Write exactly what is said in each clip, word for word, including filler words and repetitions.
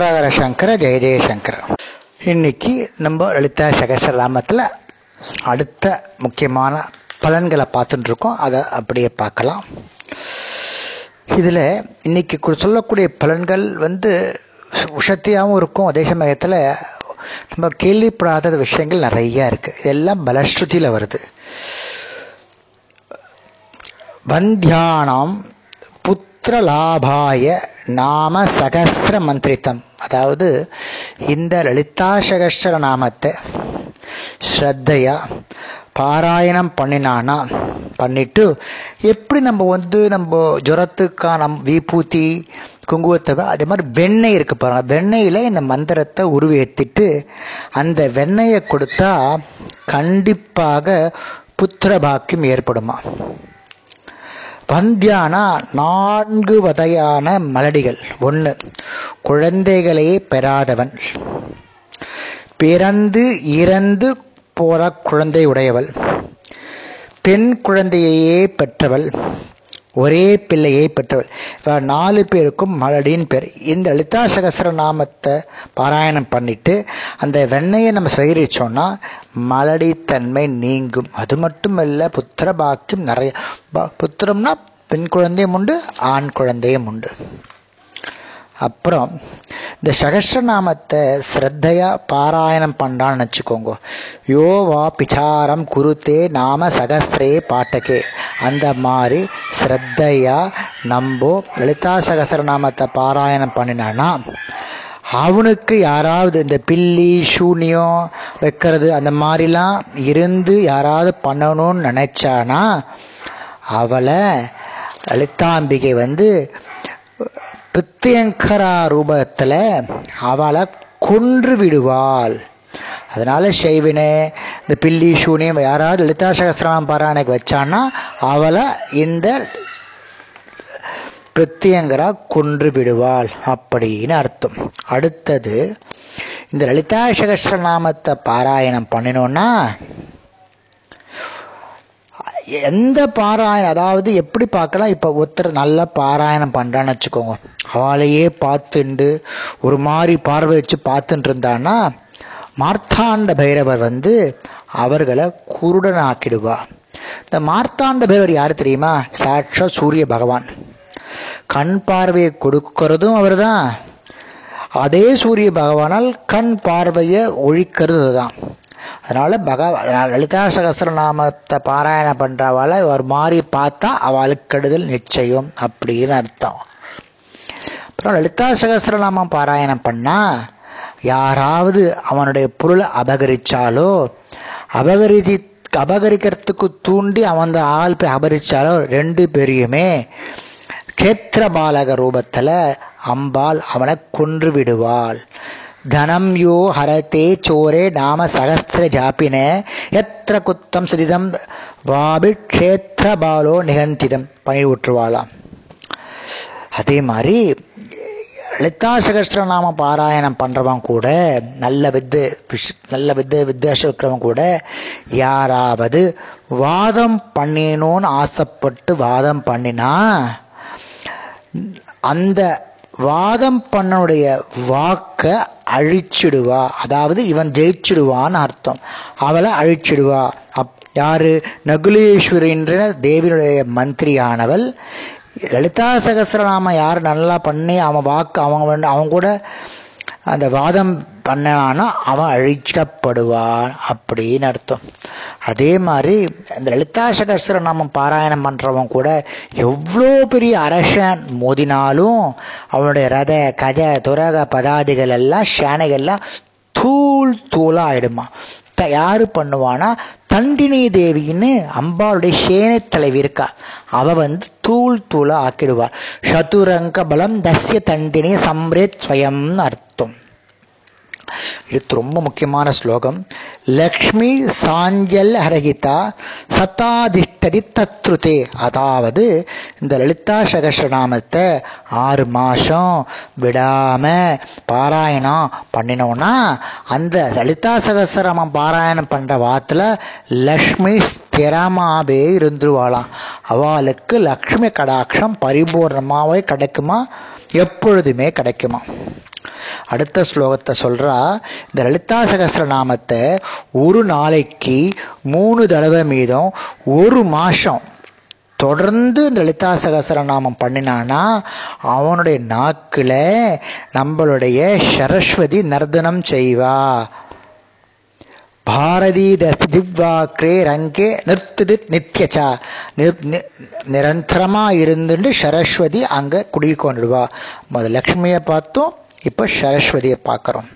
ஹரஹர சங்கர ஜெய ஜெயசங்கர். இன்னைக்கு நம்ம லலிதா சகஸ்ரநாமத்தில் அடுத்த முக்கியமான பலன்களை பார்த்துட்டுருக்கோம். அதை அப்படியே பார்க்கலாம். இதில் இன்னைக்கு சொல்லக்கூடிய பலன்கள் வந்து உஷத்தியாகவும் இருக்கும். அதே சமயத்தில் நம்ம கேள்விப்படாத விஷயங்கள் நிறையா இருக்குது. இதெல்லாம் பலஸ்ருதியில் வருது. வந்தியானம் புத்திர லாபாய நாம சகஸ்ர மந்திரித்தம், அதாவது இந்த லலிதா சகஸ்ர நாமத்தை ஸ்ரத்தையா பாராயணம் பண்ணினானா பண்ணிட்டு எப்படி நம்ம வந்து நம்ம ஜுரத்துக்கான நம் விபூதி குங்குமத்தை அதே மாதிரி வெண்ணெய் இருக்கு பாருங்க, வெண்ணெயில் இந்த மந்திரத்தை உருவேற்றிட்டு அந்த வெண்ணெயை கொடுத்தா கண்டிப்பாக புத்திர பாக்கியம் ஏற்படுமா. வந்தியானா நான்கு வகையான மலடிகள். ஒன்று, குழந்தைகளே பெறாதவன், பிறந்து இறந்து போற குழந்தை உடையவள், பெண் குழந்தையையே பெற்றவள், ஒரே பிள்ளையை பெற்றவள். இவ நாலு பேருக்கும் மலடின்னு பேர். இந்த லலிதா சகஸ்ர நாமத்தை பாராயணம் பண்ணிட்டு அந்த வெண்ணையை நம்ம சேகரிச்சோம்னா மலடித்தன்மை நீங்கும். அது மட்டுமல்ல, புத்திர பாக்கியம் நிறைய. புத்திரம்னா பெண் குழந்தையும் உண்டு, ஆண் குழந்தையும் உண்டு. அப்புறம் இந்த சகஸ்ரநாமத்தை ஸ்ரத்தையா பாராயணம் பண்ணுறான்னு வச்சுக்கோங்க. யோ வா பிச்சாரம் குருத்தே நாம சகஸ்ரே பாட்டகே, அந்த மாதிரி ஸ்ரத்தையா நம்போ லலிதா சகஸ்ரநாமத்தை பாராயணம் பண்ணினான்னா அவனுக்கு யாராவது இந்த பில்லி சூனியம் வைக்கிறது அந்த மாதிரிலாம் இருந்து யாராவது பண்ணணும்னு நினச்சானா அவளை லலிதாம்பிகை வந்து பிரத்யங்கரா ரூபத்தில் அவளை கொன்று விடுவாள். அதனால் செய்வினே இந்த பில்லி சூனியம் யாராவது லலிதா சகஸ்ரநாமம் பாராயணைக்கு வச்சான்னா அவளை இந்த பிரத்யங்கரா கொன்று விடுவாள் அப்படின்னு அர்த்தம். அடுத்தது, இந்த லலிதா சகஸ்ரநாமத்தை பாராயணம் பண்ணினோன்னா எந்த பாராயணம், அதாவது எப்படி பார்க்கலாம், இப்போ ஒருத்தர் நல்லா பாராயணம் பண்ணுறான்னு வச்சுக்கோங்க, அவளையே பார்த்துண்டு ஒரு மாதிரி பார்வை வச்சு பார்த்துட்டு இருந்தான்னா மார்த்தாண்ட பைரவர் வந்து அவர்களை குருடனாக்கிடுவா. இந்த மார்த்தாண்ட பைரவர் யார் தெரியுமா? சாட்சாத் சூரிய பகவான். கண் பார்வையை கொடுக்கறதும் அவர் தான். அதே சூரிய பகவானால் கண் பார்வையை ஒழிக்கிறது தான். அதனால பக அதனால் லலிதா சகஸ்ரநாமத்தை பாராயணம் பண்ணுறவால ஒரு மாதிரி பார்த்தா அவளுக்கு கெடுதல் நிச்சயம் அப்படின்னு அர்த்தம். அப்புறம் லலிதா சகஸ்ரநாமம் பாராயணம் பண்ணால் யாராவது அவனுடைய பொருளை அபகரித்தாலோ அபகரித்து அபகரிக்கிறதுக்கு தூண்டி அவன் ஆள் போய் அபகரித்தாலோ ரெண்டு பேரையுமே கேத்திர பாலக ரூபத்தில் அம்பாள் அவனை கொன்று விடுவாள். தனம் யோ ஹரத்தே சோரே நாம சகஸ்திர ஜாப்பினே எத்திர குத்தம் சிறிதம் வாபி க்ஷேத்திர பாலோ நிகந்திதம் பண்ணி விட்டுருவாளாம். அதே மாதிரி லலிதா சகஸ்ரநாம பாராயணம் பண்ணுறவன் கூட நல்ல வித்து விஷ் நல்ல வித்து வித்தியாசம் இருக்கிறவன் கூட யாராவது வாதம் பண்ணினோன்னு ஆசைப்பட்டு வாதம் பண்ணினா அந்த வாதம் பண்ணனுடைய வாக்கை அழிச்சிடுவா. அதாவது இவன் ஜெயிச்சிடுவான்னு அர்த்தம். அவளை அழிச்சிடுவா. அப் யாரு? நகுலேஸ்வரின்ற தேவியினுடைய மந்திரியானவள் லலிதா சகஸ்ரநாமம் யார் நல்லா பண்ணி அவன் வாக்கு அவங்க அவங்க கூட அந்த வாதம் பண்ணான்னா அவன் அழிக்கப்படுவான் அப்படின்னு அர்த்தம். அதே மாதிரி அந்த லலிதா சகஸ்ரநாமம் பாராயணம் பண்ணுறவன் கூட எவ்வளோ பெரிய அரசன் மோதினாலும் அவனுடைய ரத கஜ துரக பதாதிகள் எல்லாம் சேனைகள்லாம் தூள் தூளாக ஆயிடுமா. த யார் பண்ணுவானா, தண்டினி தேவின்னு அம்பாளுடைய சேனை தலைவி இருக்கா, அவள் வந்து தூள் தூளாக ஆக்கிடுவாள். சதுரங்க பலம் தஸ்ய தண்டினி சம்ரேத் ஸ்வயம்னு அர்த்தம். இது ரொம்ப முக்கியமான ஸ்லோகம். லக்ஷ்மி சாஞ்சல் ஹரஹிதா சதாதிஷ்டதி தத்ருதே, அதாவது இந்த லலிதா சகஸ்ரநாமத்தை ஆறு மாதம் விடாமல் பாராயணம் பண்ணினோன்னா அந்த லலிதா சகஸ்ரநாமம் பாராயணம் பண்ணுற வாத்தில் லக்ஷ்மி ஸ்திரமாகவே இருந்துருவாளாம். அவளுக்கு லக்ஷ்மி கடாட்சம் பரிபூர்ணமாகவே கிடைக்குமா, எப்பொழுதுமே கிடைக்குமா. அடுத்த ஸ்லோகத்தை சொல்றா, இந்த லலிதா சகஸ்ர நாமத்தை ஒரு நாளைக்கு மூணு தடவை மீதம் ஒரு மாசம் தொடர்ந்து இந்த லலிதா சகஸ்ரநாமம் பண்ணினான்னா அவனுடைய நாக்குல நம்மளுடைய சரஸ்வதி நர்தனம் செய்வா. பாரதி தஸ் திவ்வாக்ரே ரங்கே நிறுத்து நித்யச்சா, நிரந்தரமா இருந்துட்டு சரஸ்வதி அங்க குடிக்கொண்டுடுவா. முதல் லக்ஷ்மியை பார்த்தோம், இப்ப சரஸ்வதியை பார்க்கிறோம்.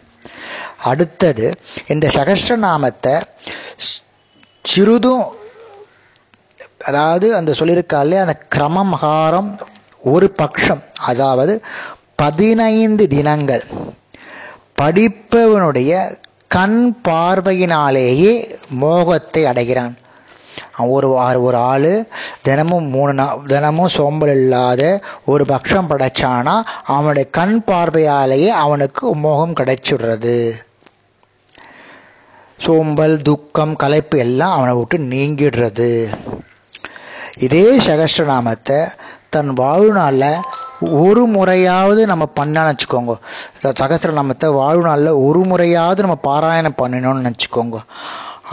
அடுத்தது இந்த சகஸ்ரநாமத்தை சிறிதும், அதாவது அந்த சொல்லியிருக்காலே அந்த கிரமஹாரம் ஒரு பட்சம், அதாவது பதினைந்து தினங்கள் படிப்பவனுடைய கண் பார்வையினாலேயே மோகத்தை அடைகிறான். ஒரு ஒரு ஆள் தினமும் மூணு நாள் தினமும் சோம்பல் இல்லாத ஒரு பட்சம் படைச்சானா அவனுடைய கண் பார்வையாலேயே அவனுக்கு மோகம் கிடைச்சிடுறது. சோம்பல், துக்கம், களைப்பு எல்லாம் அவனை விட்டு நீங்கிடுறது. இதே சகஸ்ரநாமத்தை தன் வாழ்நாளில் ஒரு முறையாவது நம்ம பண்ணான்னு வச்சுக்கோங்க. சகஸ்ரநாமத்தை வாழ்நாளில் ஒரு முறையாவது நம்ம பாராயணம் பண்ணணும்னு வச்சுக்கோங்க.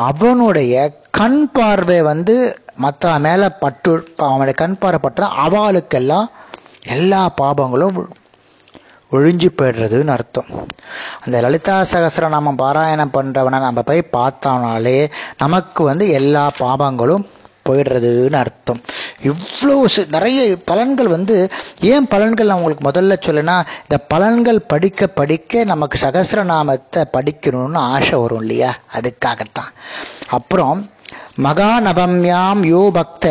அவனுடைய கண் பார்வை வந்து மற்ற மேலே பட்டு, அவனுடைய கண் பார்வை பட்டுற அவளுக்கெல்லாம் எல்லா பாபங்களும் ஒழிஞ்சு போயிடுறதுன்னு அர்த்தம். அந்த லலிதா சகஸ்ரநாமம் பாராயணம் பண்ணுறவனை நம்ம போய் பார்த்தோம்னாலே நமக்கு வந்து எல்லா பாபங்களும் போயிடுறதுன்னு அர்த்தம். இவ்வளோ நிறைய பலன்கள் வந்து, ஏன் பலன்கள் நான் உங்களுக்கு முதல்ல சொல்லுன்னா, இந்த பலன்கள் படிக்க படிக்க நமக்கு சகஸ்ரநாமத்தை படிக்கணும்னு ஆசை வரும் இல்லையா, அதுக்காகத்தான். அப்புறம் மகா நவம்யாம் யோ பக்த,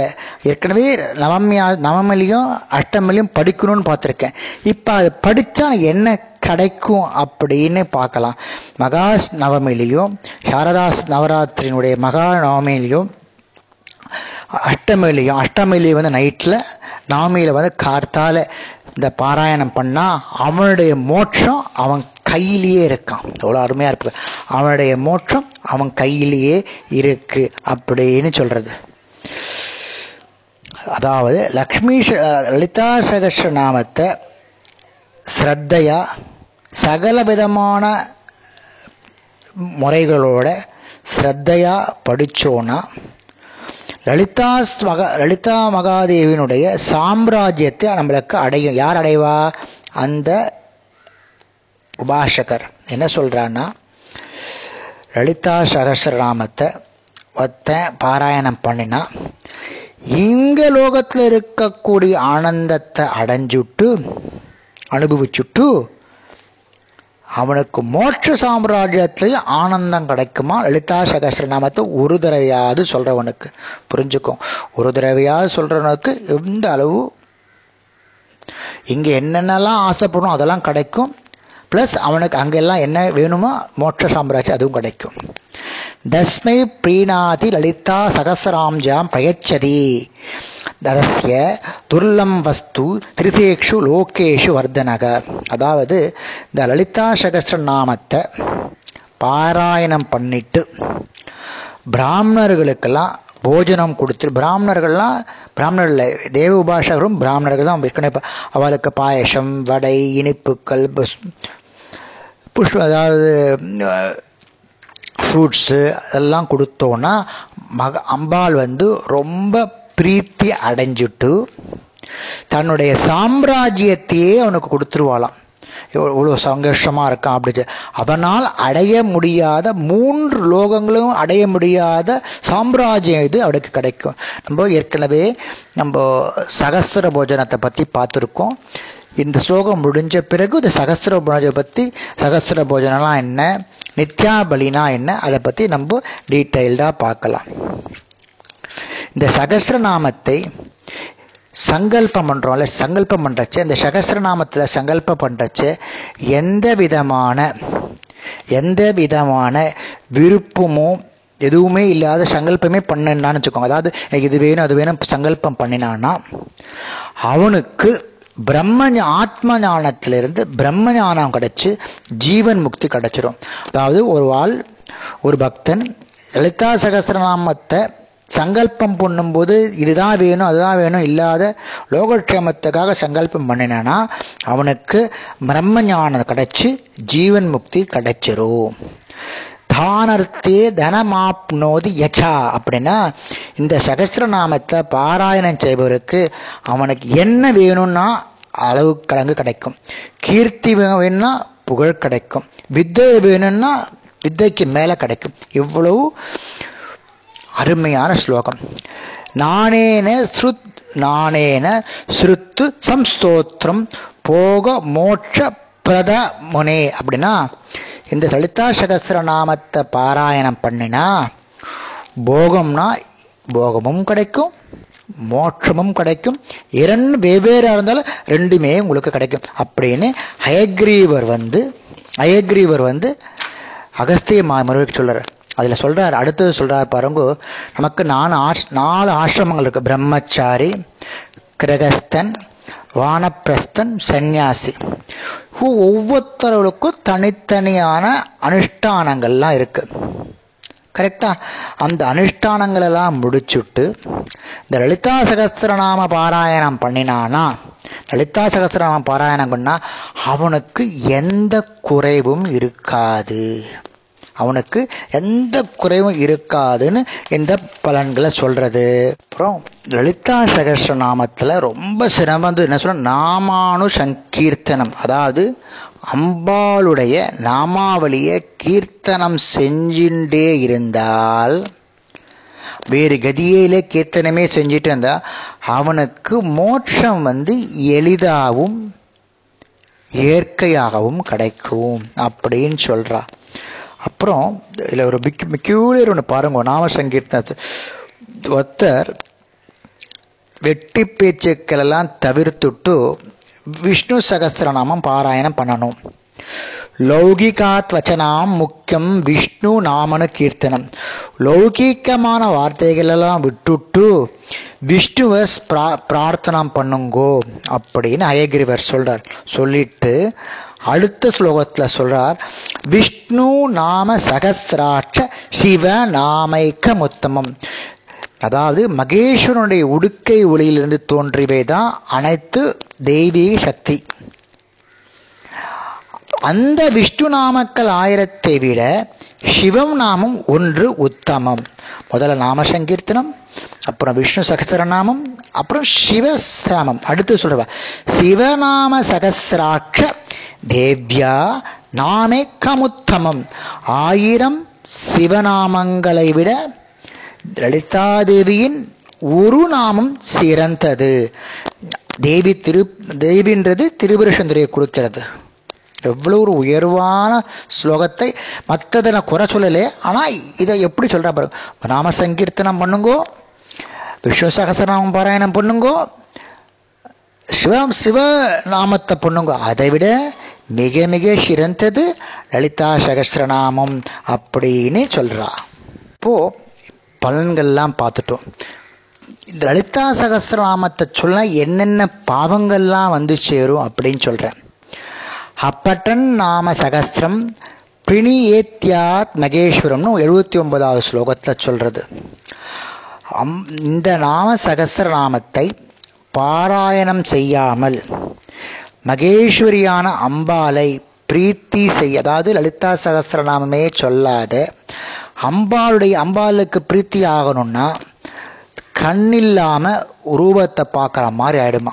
ஏற்கனவே நவம்யா நவமிலையும் அஷ்டமிலையும் படிக்கணும்னு பார்த்துருக்கேன். இப்போ அது படித்தா என்ன கிடைக்கும் அப்படின்னு பார்க்கலாம். மகா நவமிலையும் சாரதா நவராத்திரியினுடைய மகா நவமிலையும் அஷ்டமிலையும், அஷ்டமிலையும் வந்து நைட்டில், நவமியில் வந்து கார்த்தால இந்த பாராயணம் பண்ணால் அவனுடைய மோட்சம் அவன் கையிலேயே இருக்கான். எவ்வளோ அருமையாக இருக்குது, அவனுடைய மோட்சம் அவன் கையிலேயே இருக்கு அப்படின்னு சொல்கிறது. அதாவது லக்ஷ்மி லலிதா சகஸ்ர நாமத்தை ஸ்ரத்தையா சகல விதமான முறைகளோட ஸ்ரத்தையா படித்தோன்னா லலிதா மகா லலிதா மகாதேவினுடைய சாம்ராஜ்யத்தை நம்மளுக்கு அடையும். யார் அடைவா? அந்த உபாசகர். என்ன சொல்கிறான்னா, லலிதா சகஸ்ரநாமத்தை ஒத்த பாராயணம் பண்ணினா இங்கே லோகத்தில் இருக்கக்கூடிய ஆனந்தத்தை அடைஞ்சுட்டு அனுபவிச்சுட்டு அவனுக்கு மோட்ச சாம்ராஜ்யத்திலையும் ஆனந்தம் கிடைக்குமா? லலிதா சகஸ்ரநாமத்தை ஒரு தடவையாவது சொல்கிறவனுக்கு புரிஞ்சுக்கும். ஒரு தடவையாவது சொல்கிறவனுக்கு எந்த அளவு இங்கே என்னென்னலாம் ஆசைப்படும் அதெல்லாம் கிடைக்கும். ப்ளஸ் அவனுக்கு அங்கெல்லாம் என்ன வேணுமோ மோட்ச சாம்ராஜ்யம் அதுவும் கிடைக்கும். தஸ்மை பிரீணாதி லலிதா சகஸ்ராம்ஜாம் பிரயச்சதி ததஸ்ய துர்லம் வஸ்து திரிசேஷு லோகேஷு வர்தனக. அதாவது இந்த லலிதா சகஸ்ர நாமத்தை பாராயணம் பண்ணிட்டு பிராமணர்களுக்கெல்லாம் போஜனம் கொடுத்து, பிராமணர்கள்லாம் பிராமணர்கள் தேவ உபாசகரும் பிராமணர்கள் தான், ஏற்கனவே அவளுக்கு பாயசம், வடை, இனிப்புக்கள், புஷ் அதாவது ஃப்ரூட்ஸு அதெல்லாம் கொடுத்தோன்னா மக அம்பாள் வந்து ரொம்ப பிரீத்தி அடைஞ்சிட்டு தன்னுடைய சாம்ராஜ்யத்தையே அவனுக்கு கொடுத்துருவாளாம். இவ்வளோ சங்கோஷமாக இருக்கான் அப்படி. அதனால் அடைய முடியாத மூன்று லோகங்களும் அடைய முடியாத சாம்ராஜ்யம் இது அவளுக்கு கிடைக்கும். நம்ம ஏற்கனவே நம்ம சகஸ்ர போஜனத்தை பற்றி பார்த்துருக்கோம். இந்த ஸ்லோகம் முடிஞ்ச பிறகு இந்த சகஸ்ர போஜனை பற்றி, சகஸ்ர போஜனம்லாம் என்ன, நித்யாபலினா என்ன, அதை பற்றி நம்ம டீட்டெயில்டாக பார்க்கலாம். இந்த சகஸ்ரநாமத்தை சங்கல்பம் பண்ணுறோம்ல, சங்கல்பம் பண்ணுறச்சு இந்த சகஸ்ரநாமத்தில் சங்கல்பம் பண்ணுறச்சு எந்த விதமான எந்த விதமான விருப்பமோ எதுவுமே இல்லாத சங்கல்பமே பண்ணான்னு வச்சுக்கோங்க. அதாவது இது வேணும் அது வேணும் சங்கல்பம் பண்ணினான்னா அவனுக்கு பிரம்ம ஆத்ம ஞானத்திலிருந்து பிரம்ம ஞானம் கிடச்சி ஜீவன் முக்தி கிடச்சிரும். அதாவது ஒரு ஆள், ஒரு பக்தன் லலிதா சகஸ்ரநாமத்தை சங்கல்பம் பண்ணும்போது இதுதான் வேணும் அதுதான் வேணும் இல்லாத லோகக்ஷேமத்துக்காக சங்கல்பம் பண்ணினா அவனுக்கு பிரம்ம ஞானம் கிடைச்சி ஜீவன் முக்தி கிடைச்சிரும். தானர்த்தே தனமாப்னோதி யசா அப்படின்னா இந்த சகஸ்திரநாமத்தை பாராயணம் செய்பவருக்கு அவனுக்கு என்ன வேணும்னா அளவு கடங்கு கிடைக்கும், கீர்த்தி வேணும்னா புகழ் கிடைக்கும், வித்தை வேணும்னா வித்தைக்கு மேலே கிடைக்கும். இவ்வளவு அருமையான ஸ்லோகம். நானேன ஸ்ருத் நானேன ஸ்ருத்து சம்ஸ்தோத்திரம் போக மோட்ச பிரத முனே அப்படின்னா இந்த லலிதா சகஸ்திரநாமத்தை பாராயணம் பண்ணினா போகம்னா போகமும் கிடைக்கும் மோட்சமும் கிடைக்கும். இரண்டு வெவ்வேறாக இருந்தாலும் ரெண்டுமே உங்களுக்கு கிடைக்கும் அப்படின்னு ஹயக்ரீவர் வந்து ஹயக்ரீவர் வந்து அகஸ்திய முனிவருக்கு சொல்றார். அதில் சொல்கிறார், அடுத்தது சொல்கிறார் பாருங்க, நமக்கு நாலு ஆஷ் நாலு ஆசிரமங்கள் இருக்குது. பிரம்மச்சாரி, கிரகஸ்தன், வானப்பிரஸ்தன், சன்னியாசி. ஒவ்வொருத்தவர்களுக்கும் தனித்தனியான அனுஷ்டானங்கள்லாம் இருக்குது. கரெக்டாக அந்த அனுஷ்டானங்களெல்லாம் முடிச்சுட்டு இந்த லலிதா சகஸ்திரநாம பாராயணம் பண்ணினானா லலிதா சகஸ்திரநாம பாராயணம் பண்ணால் அவனுக்கு எந்த குறைவும் இருக்காது, அவனுக்கு எந்த குறைவும் இருக்காதுன்னு இந்த பலன்களை சொல்றது. அப்புறம் லலிதா சகஸ்திரநாமத்தில் ரொம்ப சிறந்தது என்ன சொல்ல, நாமானு சங்கீர்த்தனம், அதாவது அம்பாளுடைய நாமாவளியை கீர்த்தனம் செஞ்சுட்டே இருந்தால் வேறு கதியிலே கீர்த்தனமே செஞ்சுட்டு இருந்தால் அவனுக்கு மோட்சம் வந்து எளிதாகவும் இயற்கையாகவும் கிடைக்கும் அப்படின்னு சொல்றா. அப்புறம் இதில் ஒரு மிக் மிக்யூலர் ஒன்று பாருங்க, நாம சங்கீர்த்தனத்தை ஒருத்தர் வெட்டி பேச்சுக்களெல்லாம் தவிர்த்துட்டு விஷ்ணு சகஸ்திரநாமம் பாராயணம் பண்ணணும். லௌகிகாத் வச்சனாம் முக்கியம் விஷ்ணு நாமனு கீர்த்தனம், லௌகிகமான வார்த்தைகளெல்லாம் விட்டுட்டு விஷ்ணுவை பிரா பிரார்த்தனம் பண்ணுங்கோ அப்படின்னு ஹயக்ரீவர் சொல்றார். சொல்லிட்டு அடுத்த ஸ்லோகத்தில் சொல்றார், விஷ்ணு நாம சகசிராட்ச சிவ நாமைக்க முத்தமம், அதாவது மகேஸ்வரனுடைய உடுக்கை ஒளியிலிருந்து தோன்றியவை தான் அனைத்து தெய்வீக சக்தி. அந்த விஷ்ணு நாமக்கள் ஆயிரத்தை விட சிவம் நாமம் ஒன்று உத்தமம். முதல்ல நாம சங்கீர்த்தனம், அப்புறம் விஷ்ணு சகஸ்திரநாமம், அப்புறம் சிவநாமம். அடுத்து சொல்றவா சிவநாம சகசிராட்ச தேவ்யா நாமே கமுத்தமம், ஆயிரம் சிவநாமங்களை விட லலிதாதேவியின் ஒரு நாமம் சிறந்தது. தேவி திரு தேவின்றது திருபுரேஸ்வரியை கொடுக்கிறது. எவ்வளோ ஒரு உயர்வான ஸ்லோகத்தை, மற்றதை நான் குறை சொல்லலை, ஆனால் இதை எப்படி சொல்கிறா பாருங்க, நாம சங்கீர்த்தனம் பண்ணுங்கோ, விஷ்ணு சகஸ்திரநாமம் பாராயணம் பண்ணுங்கோ, சிவம் சிவநாமத்தை பண்ணுங்க, அதை விட மிக மிக சிறந்தது லலிதா சகஸ்திரநாமம் அப்படின்னு சொல்கிறா. இப்போது பலன்கள்லாம் பார்த்துட்டோம். இந்த லலிதா சகஸ்திரநாமத்தை சொல்ல என்னென்ன பாவங்கள்லாம் வந்து சேரும் அப்படின்னு சொல்கிறேன். அப்பட்டன் நாம சகஸ்திரம் பிணியேத்யாத் மகேஸ்வரம்னு எழுபத்தி ஒன்பதாவது ஸ்லோகத்தில் சொல்கிறது. அம் இந்த நாம சகஸ்திரநாமத்தை பாராயணம் செய்யாமல் மகேஸ்வரியான அம்பாலை பிரீத்தி செய்ய, அதாவது லலிதா சகஸ்திரநாமமே சொல்லாத அம்பாளுடைய அம்பாளுக்கு பிரீத்தி ஆகணும்னா கண்ணில்லாமல் ரூபத்தை பார்க்குற மாதிரி ஆகிடுமா.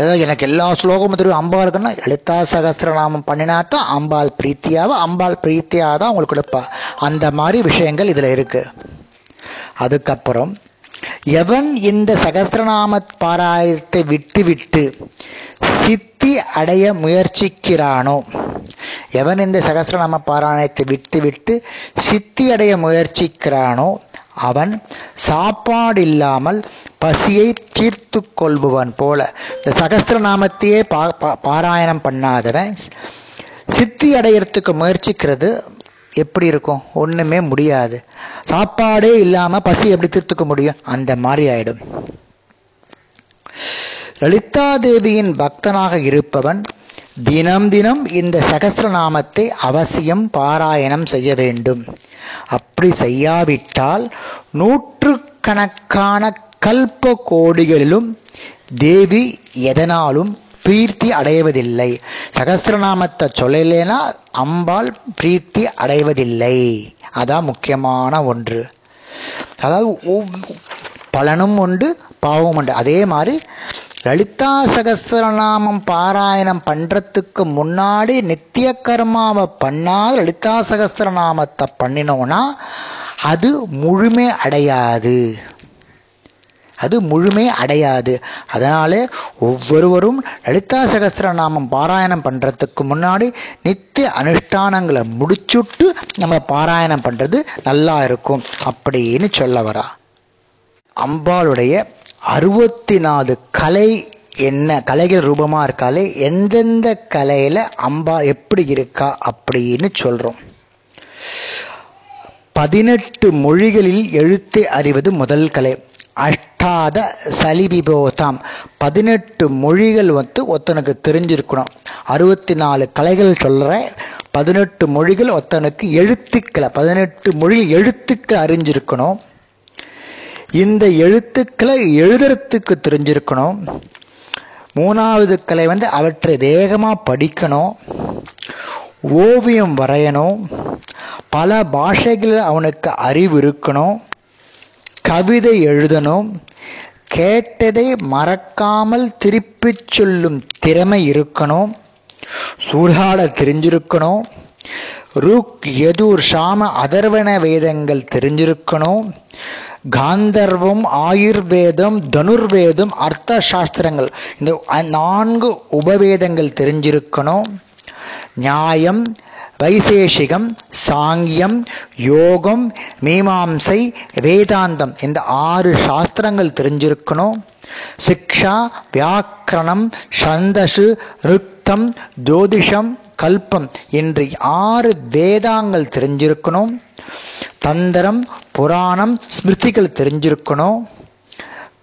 ஏதோ எனக்கு எல்லா ஸ்லோகமும் தெரியும் அம்பாள் இருக்குன்னா லலிதா சகஸ்திரநாமம் பண்ணினா தான் அம்பாள் பிரீத்தியாவோ, அம்பாள் பிரீத்தியாக தான் உங்களுக்கு கொடுப்பா. அந்த மாதிரி விஷயங்கள் இதில் இருக்குது. அதுக்கப்புறம் எவன் இந்த சகஸ்திரநாம பாராயணத்தை விட்டு விட்டு சித்தி அடைய முயற்சிக்கிறானோ, எவன் இந்த சகஸ்திரநாம பாராயணத்தை விட்டு விட்டு சித்தி அடைய முயற்சிக்கிறானோ அவன் சாப்பாடு இல்லாமல் பசியை தீர்த்து கொள்பவன் போல. இந்த சகஸ்திரநாமத்தையே பா பாராயணம் பண்ணாதவன் சித்தி அடையிறதுக்கு முயற்சிக்கிறது எப்படி இருக்கும், ஒன்றுமே முடியாது. சாப்பாடே இல்லாமல் பசி எப்படி தீர்த்துக்க முடியும், அந்த மாதிரி ஆயிடும். லலிதா தேவியின் பக்தனாக இருப்பவன் தினம் தினம் இந்த சகஸ்திரநாமத்தை அவசியம் பாராயணம் செய்ய வேண்டும். அப்படி செய்யாவிட்டால் நூற்று ஆயிரக்கணக்கான கல்ப கோடிகளிலும் தேவி எதனாலும் பிரீத்தி அடைவதில்லை. சகஸ்ரநாமத்தை சொல்லலைன்னா அம்பாள் பிரீத்தி அடைவதில்லை. அதான் முக்கியமான ஒன்று. அதாவது பலனும் உண்டு பாவமும் உண்டு. அதே மாதிரி லலிதா சகஸ்ரநாமம் பாராயணம் பண்றதுக்கு முன்னாடி நித்திய கர்மாவை பண்ணால் லலிதா சகஸ்ரநாமத்தை பண்ணினோம்னா அது முழுமை அடையாது, அது முழுமை அடையாது. அதனால ஒவ்வொருவரும் லலிதா சகஸ்ரநாமம் பாராயணம் பண்றதுக்கு முன்னாடி நித்திய அனுஷ்டானங்களை முடிச்சுட்டு நம்ம பாராயணம் பண்றது நல்லா இருக்கும் அப்படின்னு சொல்ல வரா. அம்பாளுடைய அறுபத்தி நாலு கலை என்ன, கலைகள் ரூபமா இருக்காலே எந்தெந்த கலையில அம்பா எப்படி இருக்கா அப்படின்னு சொல்றோம். பதினெட்டு மொழிகளில் எழுத்தை அறிவது முதல் கலை. அஷ்டாத சலிபிபோதாம், பதினெட்டு மொழிகள் வந்து ஒத்தனுக்கு தெரிஞ்சிருக்கணும். அறுபத்தி நாலு கலைகள் சொல்கிறேன், பதினெட்டு மொழிகள் ஒத்தனுக்கு எழுத்துக்களை, பதினெட்டு மொழி எழுத்துக்கள் அறிஞ்சிருக்கணும். இந்த எழுத்துக்களை எழுதுறதுக்கு தெரிஞ்சிருக்கணும். மூணாவது கலை வந்து அவற்றை வேகமாக படிக்கணும். ஓவியம் வரையணும். பல பாஷைகளில் அவனுக்கு அறிவு இருக்கணும். கவிதை எழுதணும். கேட்டதை மறக்காமல் திருப்பி சொல்லும் திறமை இருக்கணும். சூதாட தெரிஞ்சிருக்கணும். ருக் யஜூர் சாம அதர்வன வேதங்கள் தெரிஞ்சிருக்கணும். காந்தர்வம், ஆயுர்வேதம், தனுர்வேதம், அர்த்த சாஸ்திரங்கள், இந்த நான்கு உபவேதங்கள் தெரிஞ்சிருக்கணும். நியாயம், வைசேஷிகம், சாங்கியம், யோகம், மீமாம்சை, வேதாந்தம், இந்த ஆறு சாஸ்திரங்கள் தெரிஞ்சிருக்கணும். சிக்ஷா, வியாக்கரணம், சந்தசு, ருத்தம், ஜோதிஷம், கல்பம் என்று ஆறு வேதாங்கள் தெரிஞ்சிருக்கணும். தந்திரம், புராணம், ஸ்மிருதிகள் தெரிஞ்சிருக்கணும்.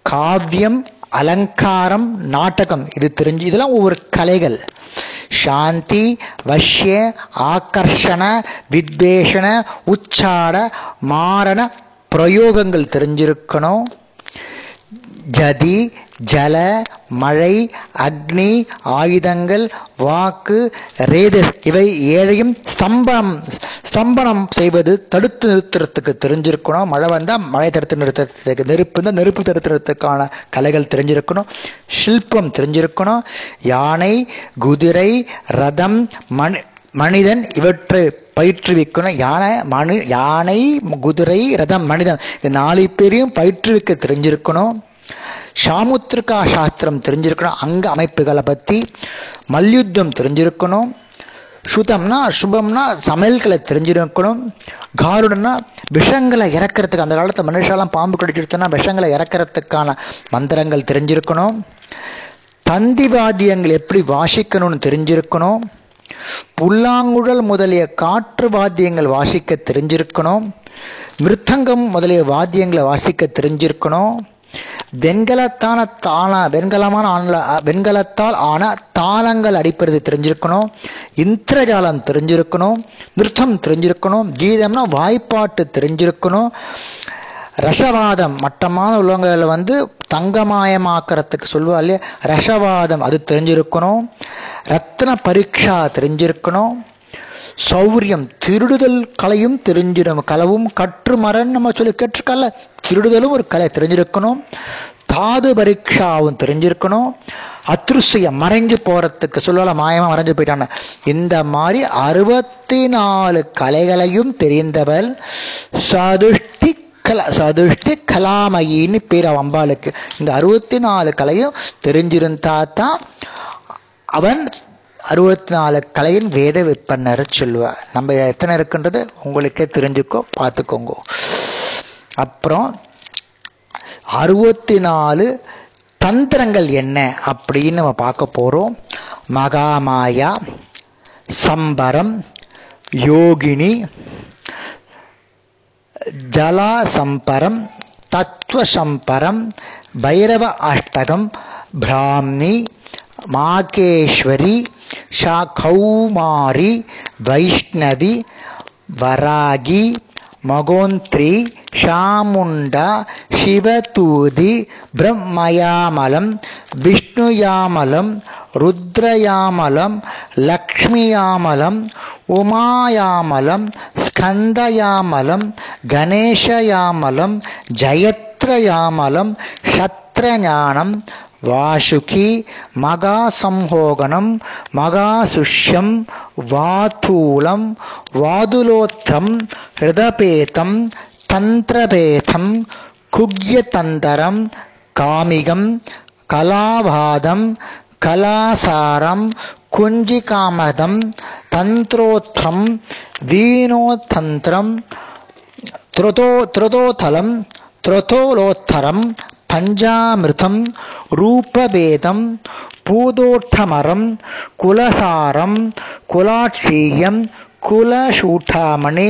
காவியம், அலங்காரம், நாடகம், இது தெரிஞ்சு, இதெல்லாம் ஒவ்வொரு கலைகள். சாந்தி, வஷ்ய, ஆகர்ஷண, வித்வேஷண, உச்சார, மாரண பிரயோகங்கள் தெரிஞ்சிருக்கணும். ஜதி, ஜல, மழை, அக்னி, ஆயுதங்கள், வாக்கு, ரேதஸ், இவை ஏழையும் ஸ்தம்பனம் ஸ்தம்பனம் செய்வது தடுத்து நிறுத்துறதுக்கு தெரிஞ்சிருக்கணும். மழை வந்தால் மழை தடுத்து நிறுத்துறதுக்கு, நெருப்பு தான் நெருப்பு தடுத்துறதுக்கான கலைகள் தெரிஞ்சிருக்கணும். சிற்பம் தெரிஞ்சிருக்கணும். யானை, குதிரை, ரதம், மண் மனிதன் இவற்றை பயிற்றுவிக்கணும். யானை மனு யானை குதிரை ரதம் மனிதன் இந்த நாலு பேரையும் பயிற்றுவிக்க தெரிஞ்சிருக்கணும். சாமுத்திரிகா சாஸ்திரம் தெரிஞ்சிருக்கணும். அங்க அமைப்புகளை பற்றி மல்யுத்தம் தெரிஞ்சிருக்கணும். சுதம்னா சுபம்னா சமையல்களை தெரிஞ்சிருக்கணும். காருடனா விஷங்களை இறக்கிறதுக்கு, அந்த காலத்தில் மனுஷாலாம் பாம்பு கடிச்சிருச்சுன்னா விஷங்களை இறக்கிறதுக்கான மந்திரங்கள் தெரிஞ்சிருக்கணும். தந்திவாத்தியங்கள் எப்படி வாசிக்கணும்னு தெரிஞ்சிருக்கணும். புல்லாங்குழல் முதலிய காற்று வாத்தியங்கள் வாசிக்க தெரிஞ்சிருக்கணும். மிருத்தங்கம் முதலிய வாத்தியங்களை வாசிக்க தெரிஞ்சிருக்கணும். வெண்கலத்தான தான வெண்கலமான ஆன வெண்கலத்தால் ஆன தாளங்கள் அடிப்பது தெரிஞ்சிருக்கணும். இந்திரஜாலம் தெரிஞ்சிருக்கணும். மிருத்தம் தெரிஞ்சிருக்கணும். கீதம்னா வாய்ப்பாட்டு தெரிஞ்சிருக்கணும். ரசவாதம், மட்டமான உள்ளவங்களை வந்து தங்கமயமாக்குறதுக்கு சொல்லுவா இல்லையா ரசவாதம், அது தெரிஞ்சிருக்கணும். ரத்ன பரீட்சா தெரிஞ்சிருக்கணும். சௌரியம், திருடுதல் கலையும் தெரிஞ்சிடும். களவும் கற்று மரன்னு நம்ம சொல்லி கேட்டிருக்கல, திருடுதலும் ஒரு கலை தெரிஞ்சிருக்கணும். தாது பரீட்சாவும் தெரிஞ்சிருக்கணும். அத்ருசியம், மறைஞ்சு போறதுக்கு சொல்லல, மாயமா மறைஞ்சு போயிட்டாங்க. இந்த மாதிரி அறுபத்தி நாலு கலைகளையும் தெரிந்தவள் சதுஷ்டி கலா சதுஷ்டி கலாமயின்னு பேர் அம்பாளுக்கு. இந்த அறுபத்தி நாலு கலையும் தெரிஞ்சிருந்தா தான் அவன் அறுபத்தி நாலு கலையின் வேத விற்பனர் சொல்லுவா. நம்ம எத்தனை இருக்குன்றது உங்களுக்கே தெரிஞ்சுக்கோ, பார்த்துக்கோங்க. அப்புறம் அறுபத்தி நாலு தந்திரங்கள் என்ன அப்படின்னு நம்ம பார்க்க போகிறோம். மகாமாயா, சம்பரம், யோகினி, ஜலா சம்பரம், தத்துவ சம்பரம், பைரவ அஷ்டகம், பிராமணி, மாகேஸ்வரி, கௌமாரி, வைஷ்ணவி, வராகி, மகோந்த்ரி, ஷாமுண்டா, சிவதூதி, பிரம்மயாமலம், விஷ்ணுயாமலம், ருத்ரயாமலம், லக்ஷ்மியாமலம், உமாயாமலம், ஸ்கந்தயாமலம், கணேஷயாமலம், ஜயத்ரயாமலம், சத்ரஞானம், வாசுகி, மகாசம்ஹோகனம், மகாசுஷ்யம், வாதூலம், வாதுலோத்திரம், ஹிருதபேதம், தந்திரபேதம், குக்யதந்தரம், காமிகம், கலாபாதம், கலாசாரம், குஞ்சிகாமதம், தந்திரோத்திரம், வீணோதந்திரம், த்ருதோ த்ருதோதலம், த்ருதோலோத்தரம், பஞ்சாமிர்தம், ரூபவேதம், பூதோட்டமரம், குலசாரம், குலாட்சீயம், குலசூட்டாமணி,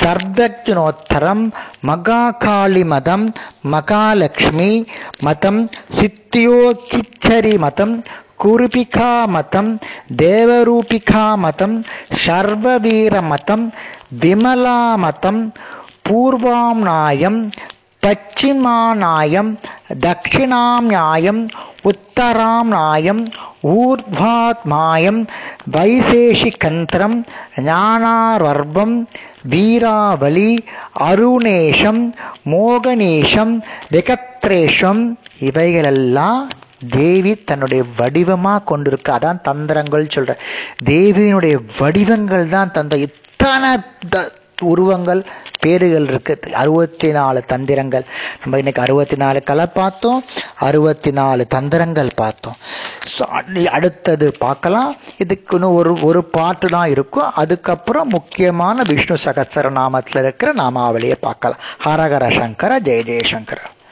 சர்வஜ்னோத்தரம், மகாகாளி மதம், மகாலட்சுமி மதம், சித்தியோகிச்சரி மதம், குருபிகா மதம், தேவரூபிகா மதம், சர்வவீர மதம், விமலா மதம், பூர்வாம்நாயம், பச்சிமாநாயம், தட்சிணாம்நாயம், உத்தராம்நாயம், ஊர்த்வாத்மாயம், வைசேஷிகந்திரம், ஞானார்வம், வீராவளி, அருணேஷம், மோகனேஷம், விகத்ரேஷம். இவைகளெல்லாம் தேவி தன்னுடைய வடிவமாக கொண்டிருக்கு. அதான் தந்திரங்கள் சொல்ற. தேவியினுடைய வடிவங்கள் தான் தந்திரம். இத்தனை உருவங்கள் பேறுகள் இருக்குது. அறுபத்தி நாலு தந்திரங்கள். நம்ம இன்னைக்கு அறுபத்தி நாலு கலை பார்த்தோம், அறுபத்தி நாலு தந்திரங்கள் பார்த்தோம். அடுத்தது பார்க்கலாம். இதுக்கு இன்னும் ஒரு ஒரு பாட்டு தான் இருக்கும். அதுக்கப்புறம் முக்கியமான விஷ்ணு சகஸ்திர நாமத்தில் இருக்கிற நாமாவளியை பார்க்கலாம். ஹரஹர சங்கர, ஜெய ஜெயசங்கர.